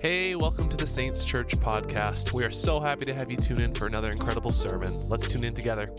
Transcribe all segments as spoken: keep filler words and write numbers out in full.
Hey, welcome to the Saints Church podcast. We are so happy to have you tune in for another incredible sermon. Let's tune in together.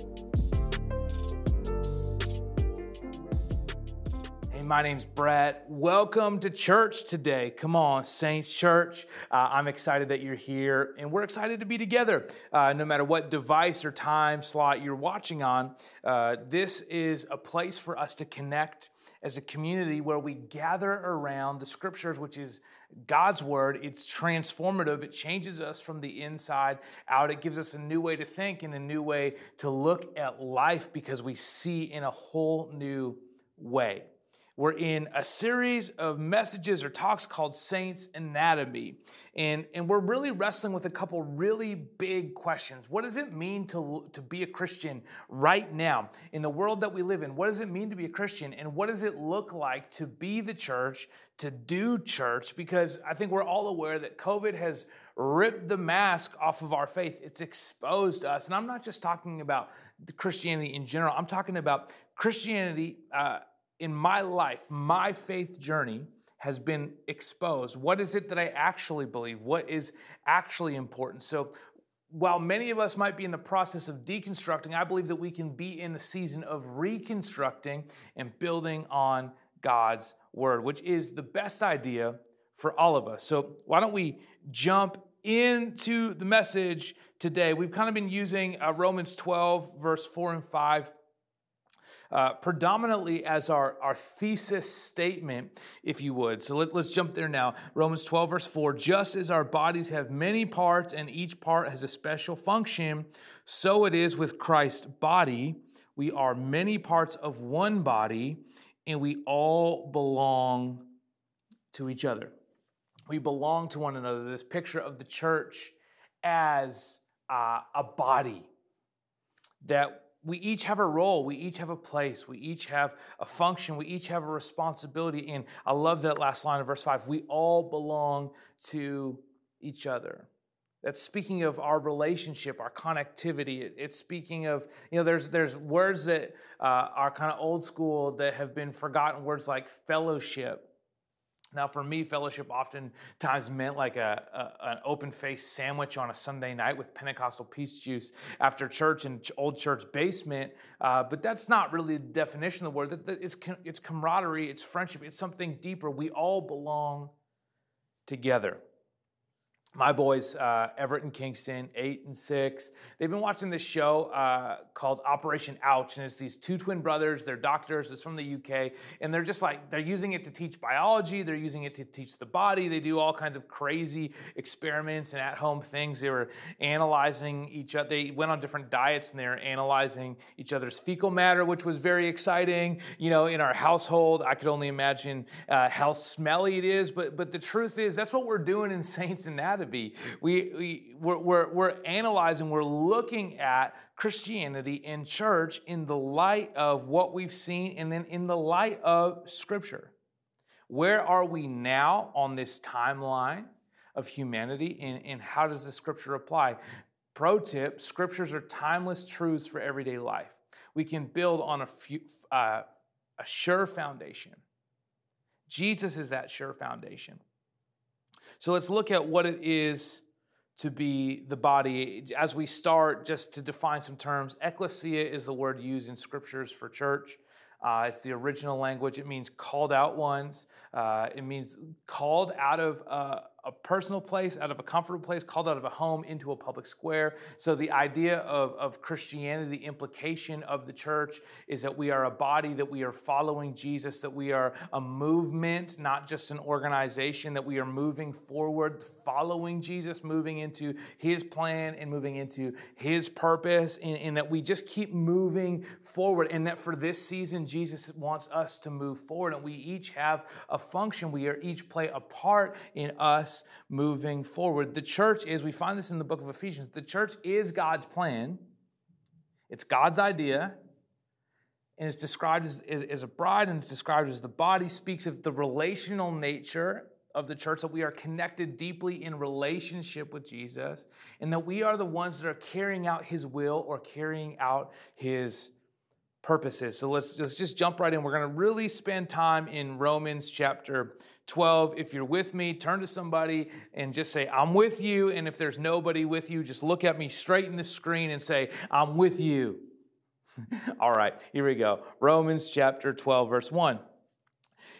Hey, my name's Brett. Welcome to church today. Come on, Saints Church. Uh, I'm excited that you're here, and we're excited to be together. Uh, no matter what device or time slot you're watching on, uh, this is a place for us to connect as a community where we gather around the scriptures, which is God's word. It's transformative. It changes us from the inside out. It gives us a new way to think and a new way to look at life because we see in a whole new way. We're in a series of messages or talks called Saints Anatomy, and, and we're really wrestling with a couple really big questions. What does it mean to, to be a Christian right now in the world that we live in? What does it mean to be a Christian, and what does it look like to be the church, to do church? Because I think we're all aware that COVID has ripped the mask off of our faith. It's exposed us, and I'm not just talking about Christianity in general. I'm talking about Christianity uh in my life. My faith journey has been exposed. What is it that I actually believe? What is actually important? So while many of us might be in the process of deconstructing, I believe that we can be in a season of reconstructing and building on God's word, which is the best idea for all of us. So why don't we jump into the message today? We've kind of been using uh, Romans twelve, verse four and five, Uh, predominantly as our, our thesis statement, if you would. So let, let's jump there now. Romans twelve, verse four, just as our bodies have many parts and each part has a special function, so it is with Christ's body. We are many parts of one body, and we all belong to each other. We belong to one another. This picture of the church as uh, a body that we each have a role, we each have a place, we each have a function, we each have a responsibility. And I love that last line of verse five, we all belong to each other. That's speaking of our relationship, our connectivity. It's speaking of, you know, there's there's words that uh, are kind of old school that have been forgotten, words like fellowship. Now, for me, fellowship oftentimes meant like a, a an open-faced sandwich on a Sunday night with Pentecostal peach juice after church in old church basement. Uh, but that's not really the definition of the word. It's, it's camaraderie, it's friendship, it's something deeper. We all belong together. My boys, uh, Everett and Kingston, eight and six, they've been watching this show uh, called Operation Ouch, and it's these two twin brothers. They're doctors. It's from the U K, and they're just like, they're using it to teach biology. They're using it to teach the body. They do all kinds of crazy experiments and at-home things. They were analyzing each other. They went on different diets, and they were analyzing each other's fecal matter, which was very exciting. You know, in our household, I could only imagine uh, how smelly it is, but, but the truth is that's what we're doing in Saints Anatomy. To be. We, we, we're, we're, we're analyzing, we're looking at Christianity and church in the light of what we've seen and then in the light of Scripture. Where are we now on this timeline of humanity, and, and how does the Scripture apply? Pro tip, Scriptures are timeless truths for everyday life. We can build on a, few, uh, a sure foundation. Jesus is that sure foundation. So let's look at what it is to be the body. As we start, just to define some terms, ecclesia is the word used in scriptures for church. Uh, it's the original language. It means called out ones. Uh, it means called out of a, a personal place, out of a comfortable place, called out of a home into a public square. So the idea of, of Christianity, the implication of the church is that we are a body, that we are following Jesus, that we are a movement, not just an organization, that we are moving forward, following Jesus, moving into his plan and moving into his purpose, and, and that we just keep moving forward, and that for this season, Jesus wants us to move forward, and we each have a function. We are each play a part in us moving forward. The church is, we find this in the book of Ephesians, the church is God's plan. It's God's idea, and it's described as, as, as a bride, and it's described as the body. Speaks of the relational nature of the church, that we are connected deeply in relationship with Jesus, and that we are the ones that are carrying out his will or carrying out his purposes. So let's, let's just jump right in. We're going to really spend time in Romans chapter twelve. If you're with me, turn to somebody and just say, I'm with you. And if there's nobody with you, just look at me straight in the screen and say, I'm with you. All right, here we go. Romans chapter twelve, verse one.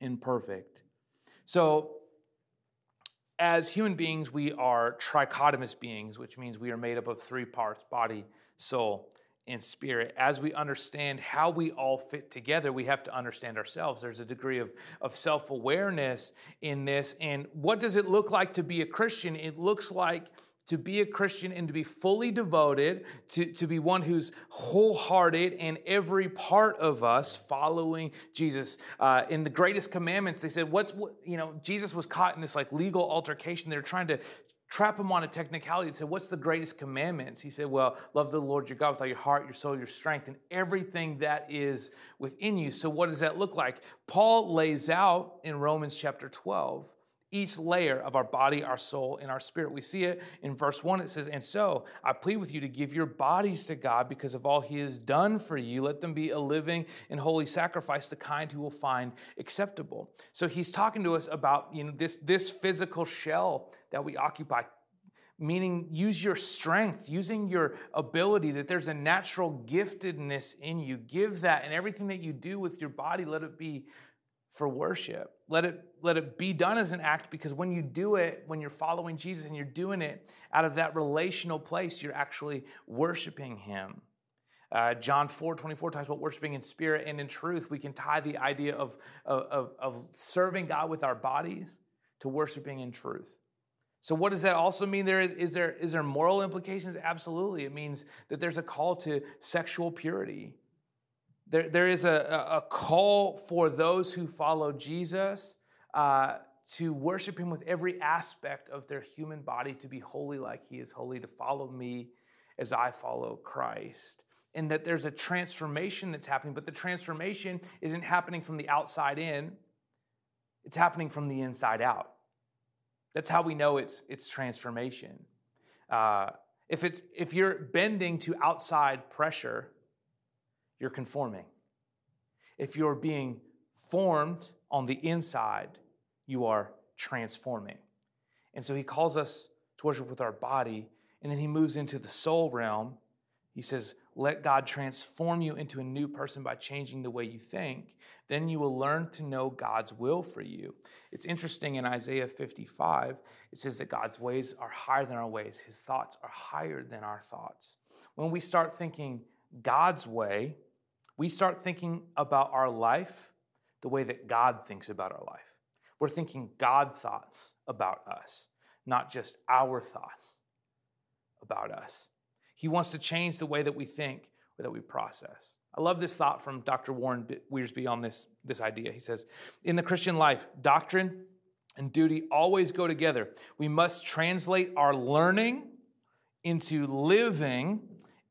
and perfect. So, as human beings, we are trichotomous beings, which means we are made up of three parts: body, soul, and spirit. As we understand how we all fit together, we have to understand ourselves. There's a degree of, of self-awareness in this. And what does it look like to be a Christian? It looks like to be a Christian and to be fully devoted, to, to be one who's wholehearted in every part of us following Jesus. Uh, in the greatest commandments, they said, what's, what, you know, Jesus was caught in this like legal altercation. They're trying to trap him on a technicality. They said, what's the greatest commandments? He said, well, love the Lord your God with all your heart, your soul, your strength, and everything that is within you. So what does that look like? Paul lays out in Romans chapter twelve, each layer of our body, our soul, and our spirit. We see it in verse one. It says, and so I plead with you to give your bodies to God because of all he has done for you. Let them be a living and holy sacrifice, the kind who will find acceptable. So he's talking to us about, you know, this, this physical shell that we occupy, meaning use your strength, using your ability, that there's a natural giftedness in you. Give that, and everything that you do with your body, let it be for worship. Let it let it be done as an act, because when you do it, when you're following Jesus and you're doing it out of that relational place, you're actually worshiping him. Uh, John four twenty-four talks about worshiping in spirit and in truth. We can tie the idea of, of, of serving God with our bodies to worshiping in truth. So what does that also mean? There is, is there is there moral implications? Absolutely. It means that there's a call to sexual purity. There, there is a, a call for those who follow Jesus uh, to worship him with every aspect of their human body, to be holy like he is holy, to follow me as I follow Christ. And that there's a transformation that's happening, but the transformation isn't happening from the outside in. It's happening from the inside out. That's how we know it's, it's transformation. Uh, if it's, if you're bending to outside pressure, you're conforming. If you're being formed on the inside, you are transforming. And so he calls us to worship with our body, and then he moves into the soul realm. He says, let God transform you into a new person by changing the way you think. Then you will learn to know God's will for you. It's interesting, in Isaiah fifty-five, it says that God's ways are higher than our ways. His thoughts are higher than our thoughts. When we start thinking God's way, we start thinking about our life the way that God thinks about our life. We're thinking God thoughts about us, not just our thoughts about us. He wants to change the way that we think or that we process. I love this thought from Doctor Warren Wiersbe on this, this idea. He says, in the Christian life, doctrine and duty always go together. We must translate our learning into living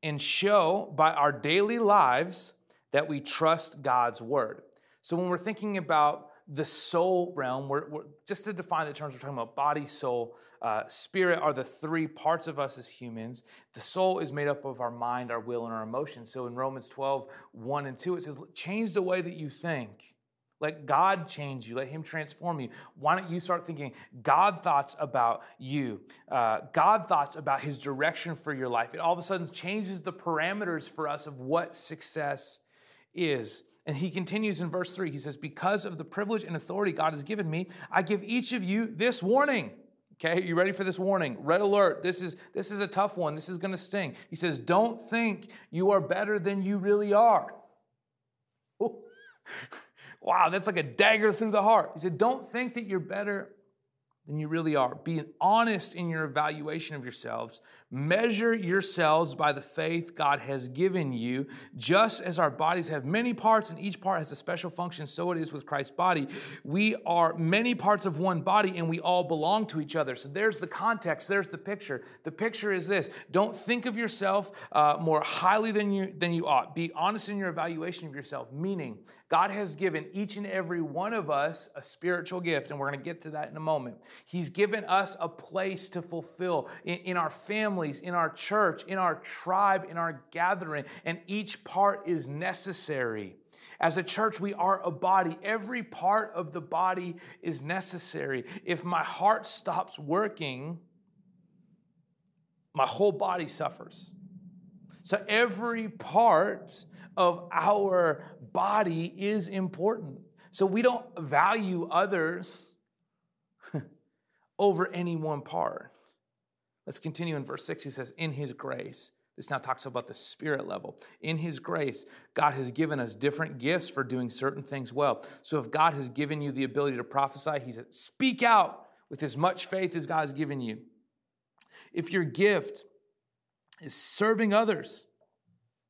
and show by our daily lives that we trust God's word. So when we're thinking about the soul realm, we're, we're, just to define the terms, we're talking about body, soul, uh, spirit are the three parts of us as humans. The soul is made up of our mind, our will, and our emotions. So in Romans twelve, one and two, it says, change the way that you think. Let God change you. Let him transform you. Why don't you start thinking God thoughts about you, uh, God thoughts about his direction for your life? It all of a sudden changes the parameters for us of what success is. And he continues in verse three. He says, because of the privilege and authority God has given me, I give each of you this warning. Okay, you ready for this warning? Red alert. This is, this is a tough one. This is going to sting. He says, don't think you are better than you really are. Wow, that's like a dagger through the heart. He said, don't think that you're better than you really are. Be honest in your evaluation of yourselves, Measure yourselves by the faith God has given you. Just as our bodies have many parts and each part has a special function, so it is with Christ's body. We are many parts of one body and we all belong to each other. So there's the context. There's the picture. The picture is this. Don't think of yourself uh, more highly than you, than you ought. Be honest in your evaluation of yourself. Meaning, God has given each and every one of us a spiritual gift. And we're going to get to that in a moment. He's given us a place to fulfill in, in our family, in our church, in our tribe, in our gathering, and each part is necessary. As a church, we are a body. Every part of the body is necessary. If my heart stops working, my whole body suffers. So every part of our body is important. So we don't value others over any one part. Let's continue in verse six. He says, in his grace, this now talks about the spirit level. In his grace, God has given us different gifts for doing certain things well. So if God has given you the ability to prophesy, he said, speak out with as much faith as God has given you. If your gift is serving others,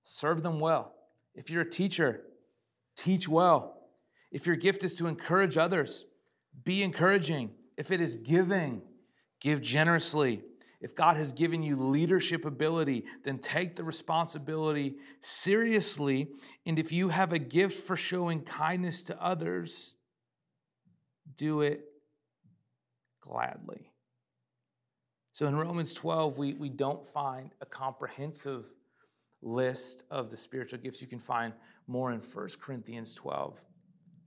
serve them well. If you're a teacher, teach well. If your gift is to encourage others, be encouraging. If it is giving, give generously. If God has given you leadership ability, then take the responsibility seriously. And if you have a gift for showing kindness to others, do it gladly. So in Romans twelve, we, we don't find a comprehensive list of the spiritual gifts. You can find more in First Corinthians twelve.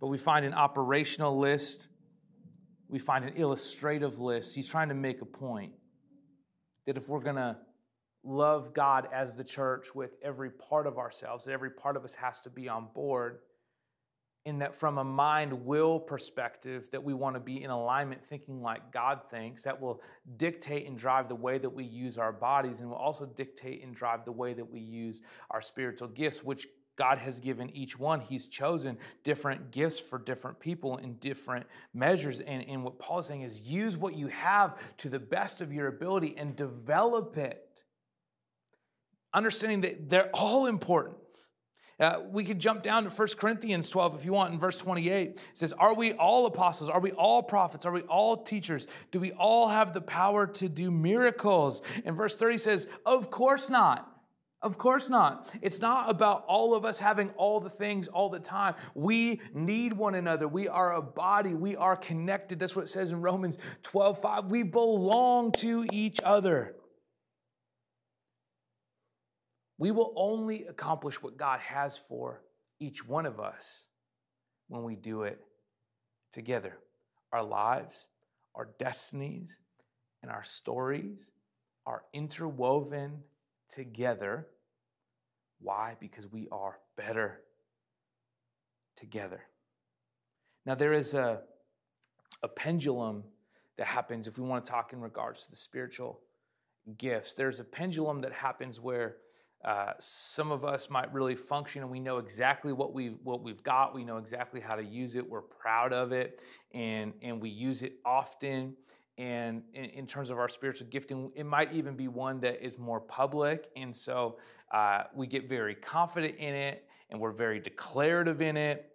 But we find an operational list. We find an illustrative list. He's trying to make a point. That if we're going to love God as the church with every part of ourselves, that every part of us has to be on board, and that from a mind-will perspective, that we want to be in alignment thinking like God thinks, that will dictate and drive the way that we use our bodies, and will also dictate and drive the way that we use our spiritual gifts, which God has given each one. He's chosen different gifts for different people in different measures. And, and what Paul is saying is use what you have to the best of your ability and develop it. Understanding that they're all important. Uh, we could jump down to First Corinthians twelve if you want. In verse twenty-eight, it says, are we all apostles? Are we all prophets? Are we all teachers? Do we all have the power to do miracles? And verse thirty says, of course not. Of course not. It's not about all of us having all the things all the time. We need one another. We are a body. We are connected. That's what it says in Romans twelve five. We belong to each other. We will only accomplish what God has for each one of us when we do it together. Our lives, our destinies, and our stories are interwoven together. Why? Because we are better together. Now, there is a, a pendulum that happens if we want to talk in regards to the spiritual gifts. There's a pendulum that happens where uh, some of us might really function and we know exactly what we've, what we've got. We know exactly how to use it. We're proud of it, and, and we use it often. And in terms of our spiritual gifting, it might even be one that is more public. And so uh, we get very confident in it, and we're very declarative in it.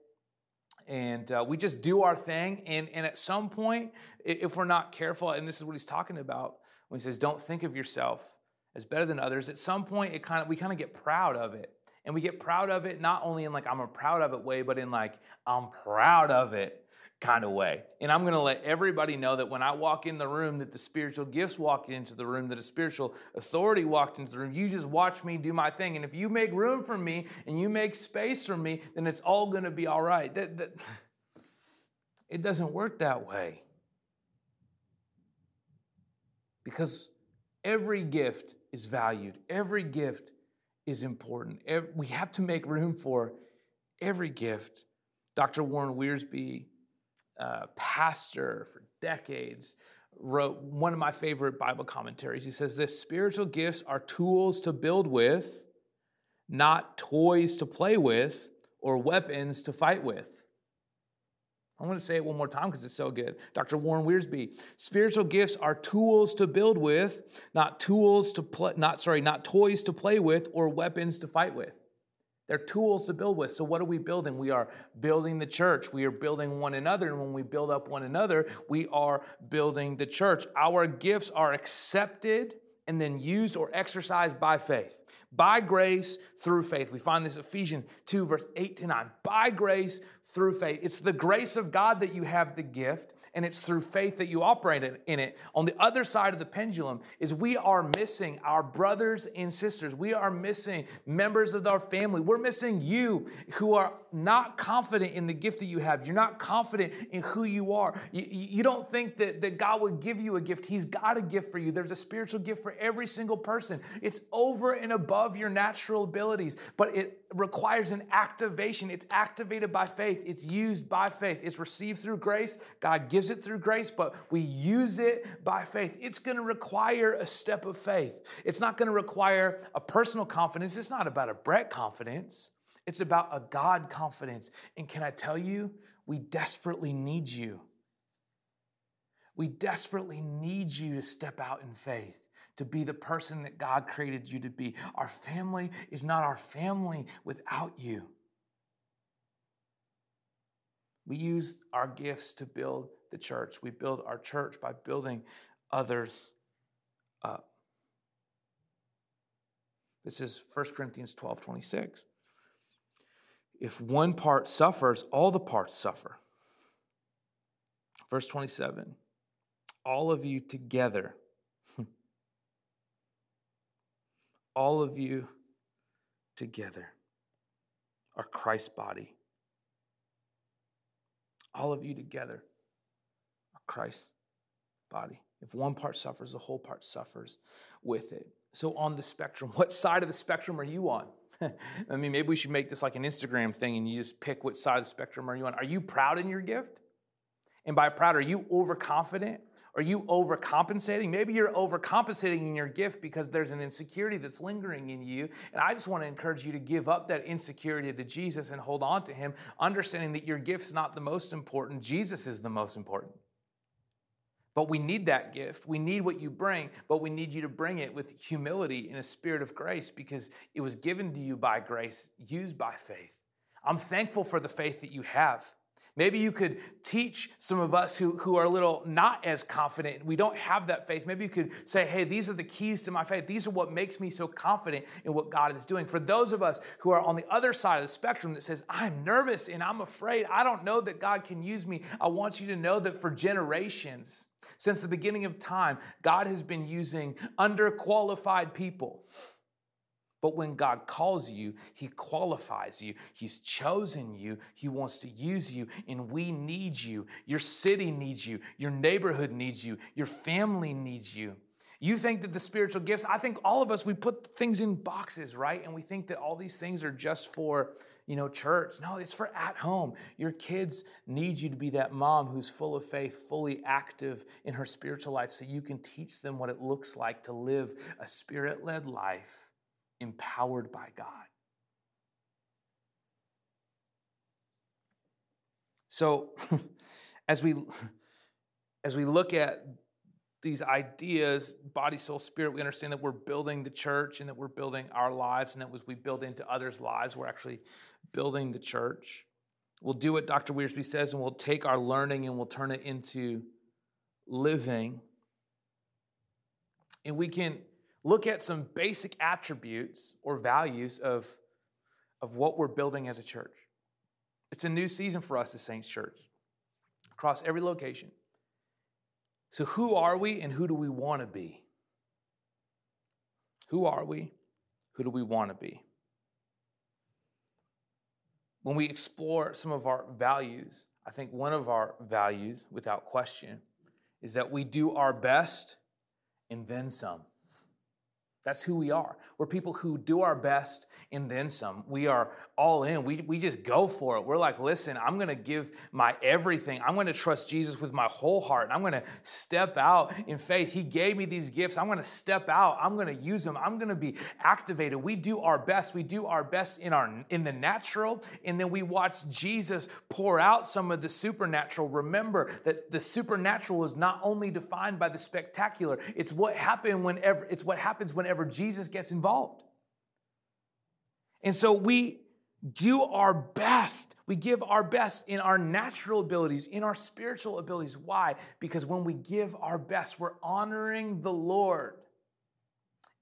And uh, we just do our thing. And, and at some point, if we're not careful, and this is what he's talking about when he says, don't think of yourself as better than others. At some point, it kind of we kind of get proud of it. And we get proud of it not only in like I'm a proud of it way, but in like I'm proud of it kind of way. And I'm going to let everybody know that when I walk in the room, that the spiritual gifts walked into the room, that a spiritual authority walked into the room. You just watch me do my thing. And if you make room for me and you make space for me, then it's all going to be all right. That, that, it doesn't work that way. Because every gift is valued. Every gift is important. Every, we have to make room for every gift. Doctor Warren Wiersbe, Uh, pastor for decades, wrote one of my favorite Bible commentaries. He says this, spiritual gifts are tools to build with, not toys to play with or weapons to fight with. I want to say it one more time because it's so good. Doctor Warren Wiersbe, spiritual gifts are tools to build with, not tools to play, not sorry, not toys to play with or weapons to fight with. They're tools to build with. So what are we building? We are building the church. We are building one another. And when we build up one another, we are building the church. Our gifts are accepted and then used or exercised by faith. By grace through faith. We find this Ephesians two, verse eight to nine. By grace through faith. It's the grace of God that you have the gift, and it's through faith that you operate in it. On the other side of the pendulum is we are missing our brothers and sisters. We are missing members of our family. We're missing you who are not confident in the gift that you have. You're not confident in who you are. You, you don't think that, that God would give you a gift. He's got a gift for you. There's a spiritual gift for every single person. It's over and above of your natural abilities, but it requires an activation. It's activated by faith. It's used by faith. It's received through grace. God gives it through grace, but we use it by faith. It's going to require a step of faith. It's not going to require a personal confidence. It's not about a Brett confidence. It's about a God confidence. And can I tell you, we desperately need you. We desperately need you to step out in faith, to be the person that God created you to be. Our family is not our family without you. We use our gifts to build the church. We build our church by building others up. This is First Corinthians twelve, twenty-six. If one part suffers, all the parts suffer. Verse twenty-seven, all of you together, all of you together are Christ's body. All of you together are Christ's body. If one part suffers, the whole part suffers with it. So on the spectrum, what side of the spectrum are you on? I mean, maybe we should make this like an Instagram thing and you just pick what side of the spectrum are you on. Are you proud in your gift? And by proud, are you overconfident? Are you overcompensating? Maybe you're overcompensating in your gift because there's an insecurity that's lingering in you. And I just want to encourage you to give up that insecurity to Jesus and hold on to him, understanding that your gift's not the most important. Jesus is the most important. But we need that gift. We need what you bring, but we need you to bring it with humility and a spirit of grace because it was given to you by grace, used by faith. I'm thankful for the faith that you have. Maybe you could teach some of us who, who are a little not as confident. We don't have that faith. Maybe you could say, hey, these are the keys to my faith. These are what makes me so confident in what God is doing. For those of us who are on the other side of the spectrum that says, I'm nervous and I'm afraid. I don't know that God can use me. I want you to know that for generations, since the beginning of time, God has been using underqualified people. But when God calls you, he qualifies you. He's chosen you. He wants to use you, and we need you. Your city needs you. Your neighborhood needs you. Your family needs you. You think that the spiritual gifts, I think all of us, we put things in boxes, right? And we think that all these things are just for, you know, church. No, it's for at home. Your kids need you to be that mom who's full of faith, fully active in her spiritual life so you can teach them what it looks like to live a spirit-led life, empowered by God. So as we as we look at these ideas, body, soul, spirit, we understand that we're building the church and that we're building our lives, and that as we build into others' lives, we're actually building the church. We'll do what Doctor Wiersbe says, and we'll take our learning and we'll turn it into living. And we can look at some basic attributes or values of, of what we're building as a church. It's a new season for us as Saints Church, across every location. So who are we and who do we want to be? Who are we? Who do we want to be? When we explore some of our values, I think one of our values, without question, is that we do our best and then some. That's who we are. We're people who do our best and then some. We are all in. We, we just go for it. We're like, listen, I'm going to give my everything. I'm going to trust Jesus with my whole heart. I'm going to step out in faith. He gave me these gifts. I'm going to step out. I'm going to use them. I'm going to be activated. We do our best. We do our best in our in the natural, and then we watch Jesus pour out some of the supernatural. Remember that the supernatural is not only defined by the spectacular. It's what happened whenever. It's what happens whenever Jesus gets involved. And so we do our best. We give our best in our natural abilities, in our spiritual abilities. Why? Because when we give our best, we're honoring the Lord.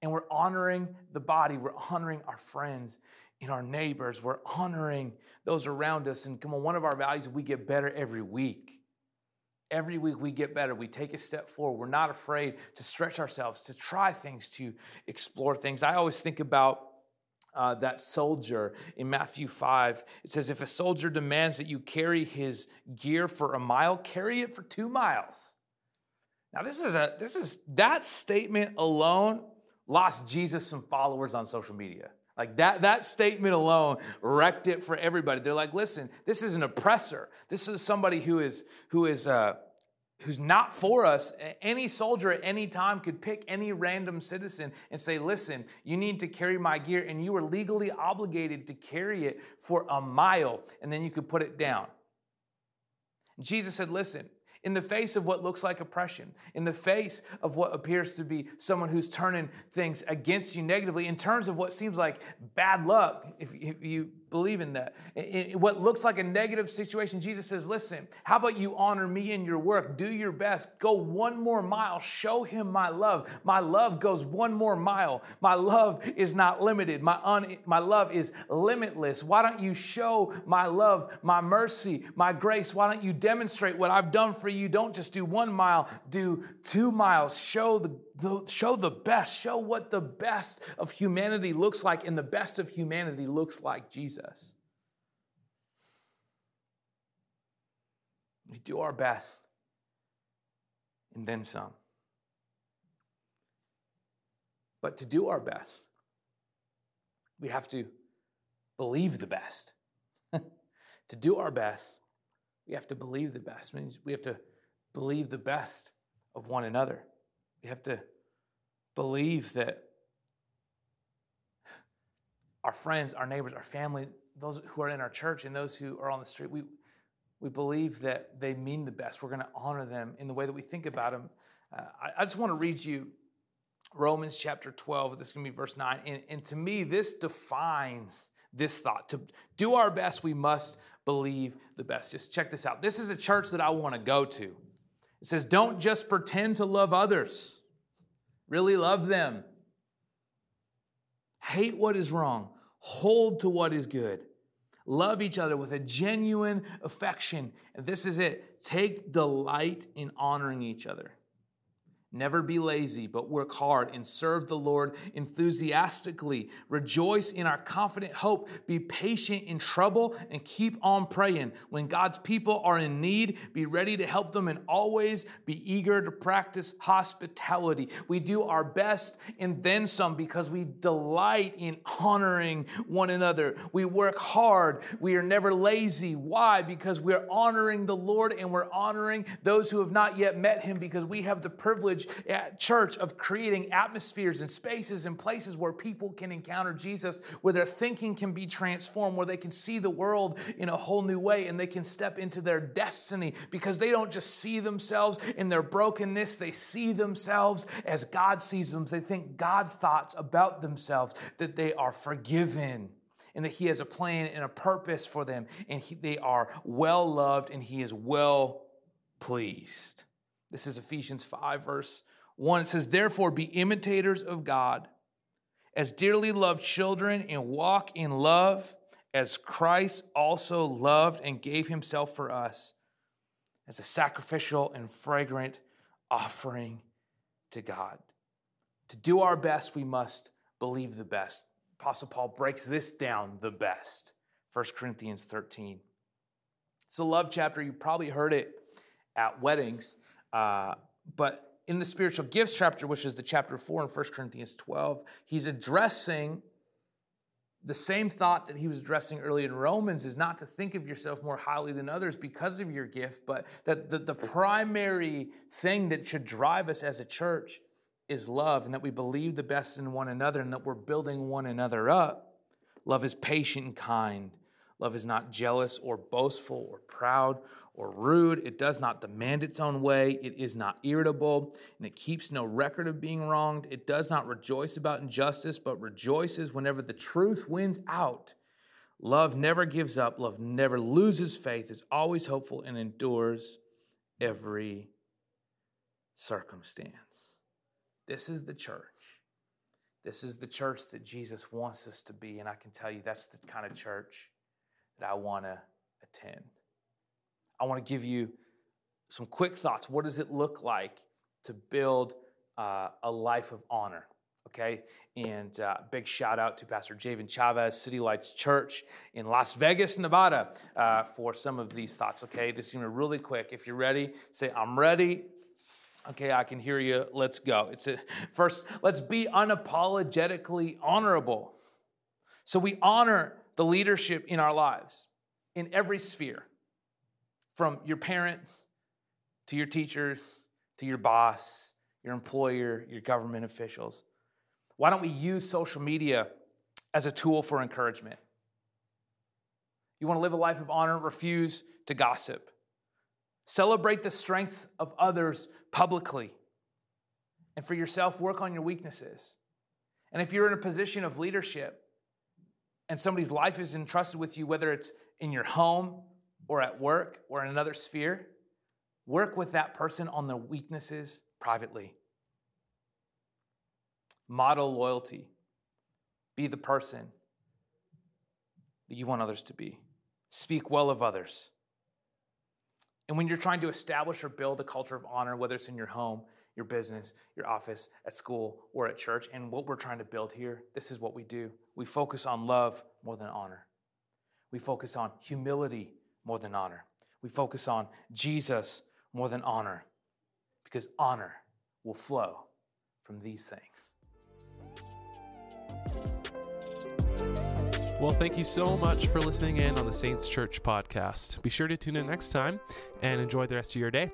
And we're honoring the body. We're honoring our friends and our neighbors. We're honoring those around us. And come on, one of our values, we get better every week. Every week we get better. We take a step forward. We're not afraid to stretch ourselves, to try things, to explore things. I always think about uh, that soldier in Matthew five. It says, if a soldier demands that you carry his gear for a mile, carry it for two miles. Now, this is a this is that statement alone lost Jesus some followers on social media. Like that, that statement alone wrecked it for everybody. They're like, listen, this is an oppressor. This is somebody who is who is uh, who's not for us. Any soldier at any time could pick any random citizen and say, listen, you need to carry my gear, and you are legally obligated to carry it for a mile, and then you could put it down. Jesus said, listen, in the face of what looks like oppression, in the face of what appears to be someone who's turning things against you negatively, in terms of what seems like bad luck, if you believe in that, in what looks like a negative situation, Jesus says, listen, how about you honor me in your work? Do your best. Go one more mile. Show him my love. My love goes one more mile. My love is not limited. My un- my love is limitless. Why don't you show my love, my mercy, my grace? Why don't you demonstrate what I've done for you? You don't just do one mile, do two miles. Show the, the show the best. Show what the best of humanity looks like, and the best of humanity looks like Jesus. We do our best, and then some. But to do our best, we have to believe the best. To do our best, we have to believe the best. We have to believe the best of one another. We have to believe that our friends, our neighbors, our family, those who are in our church and those who are on the street, we we believe that they mean the best. We're going to honor them in the way that we think about them. Uh, I, I just want to read you Romans chapter twelve. This is going to be verse nine. And, and to me, this defines this thought. To do our best, we must believe the best. Just check this out. This is a church that I want to go to. It says, don't just pretend to love others. Really love them. Hate what is wrong. Hold to what is good. Love each other with a genuine affection. And this is it. Take delight in honoring each other. Never be lazy, but work hard and serve the Lord enthusiastically. Rejoice in our confident hope. Be patient in trouble and keep on praying. When God's people are in need, be ready to help them and always be eager to practice hospitality. We do our best and then some because we delight in honoring one another. We work hard. We are never lazy. Why? Because we're honoring the Lord and we're honoring those who have not yet met him, because we have the privilege at church of creating atmospheres and spaces and places where people can encounter Jesus, where their thinking can be transformed, where they can see the world in a whole new way, and they can step into their destiny, because they don't just see themselves in their brokenness. They see themselves as God sees them. They think God's thoughts about themselves, that they are forgiven and that he has a plan and a purpose for them, and he, they are well loved and he is well pleased. This is Ephesians five, verse one. It says, therefore, be imitators of God as dearly loved children, and walk in love as Christ also loved and gave himself for us as a sacrificial and fragrant offering to God. To do our best, we must believe the best. Apostle Paul breaks this down the best. First Corinthians thirteen. It's a love chapter. You probably heard it at weddings. Uh, but in the spiritual gifts chapter, which is the chapter four in First Corinthians twelve, he's addressing the same thought that he was addressing earlier in Romans, is not to think of yourself more highly than others because of your gift, but that the, the primary thing that should drive us as a church is love, and that we believe the best in one another and that we're building one another up. Love is patient and kind. Love is not jealous or boastful or proud or rude. It does not demand its own way. It is not irritable, and it keeps no record of being wronged. It does not rejoice about injustice, but rejoices whenever the truth wins out. Love never gives up. Love never loses faith, is always hopeful, and endures every circumstance. This is the church. This is the church that Jesus wants us to be, and I can tell you that's the kind of church that I want to attend. I want to give you some quick thoughts. What does it look like to build uh, a life of honor? Okay, and uh, big shout out to Pastor Javen Chavez, City Lights Church in Las Vegas, Nevada, uh, for some of these thoughts. Okay, this is going to be really quick. If you're ready, say, I'm ready. Okay, I can hear you. Let's go. It's a, first, let's be unapologetically honorable. So we honor the leadership in our lives, in every sphere, from your parents to your teachers to your boss, your employer, your government officials. Why don't we use social media as a tool for encouragement? You want to live a life of honor? Refuse to gossip. Celebrate the strength of others publicly. And for yourself, work on your weaknesses. And if you're in a position of leadership, and somebody's life is entrusted with you, whether it's in your home or at work or in another sphere, work with that person on their weaknesses privately. Model loyalty. Be the person that you want others to be. Speak well of others. And when you're trying to establish or build a culture of honor, whether it's in your home, your business, your office, at school, or at church, and what we're trying to build here, this is what we do. We focus on love more than honor. We focus on humility more than honor. We focus on Jesus more than honor, because honor will flow from these things. Well, thank you so much for listening in on the Saints Church podcast. Be sure to tune in next time and enjoy the rest of your day.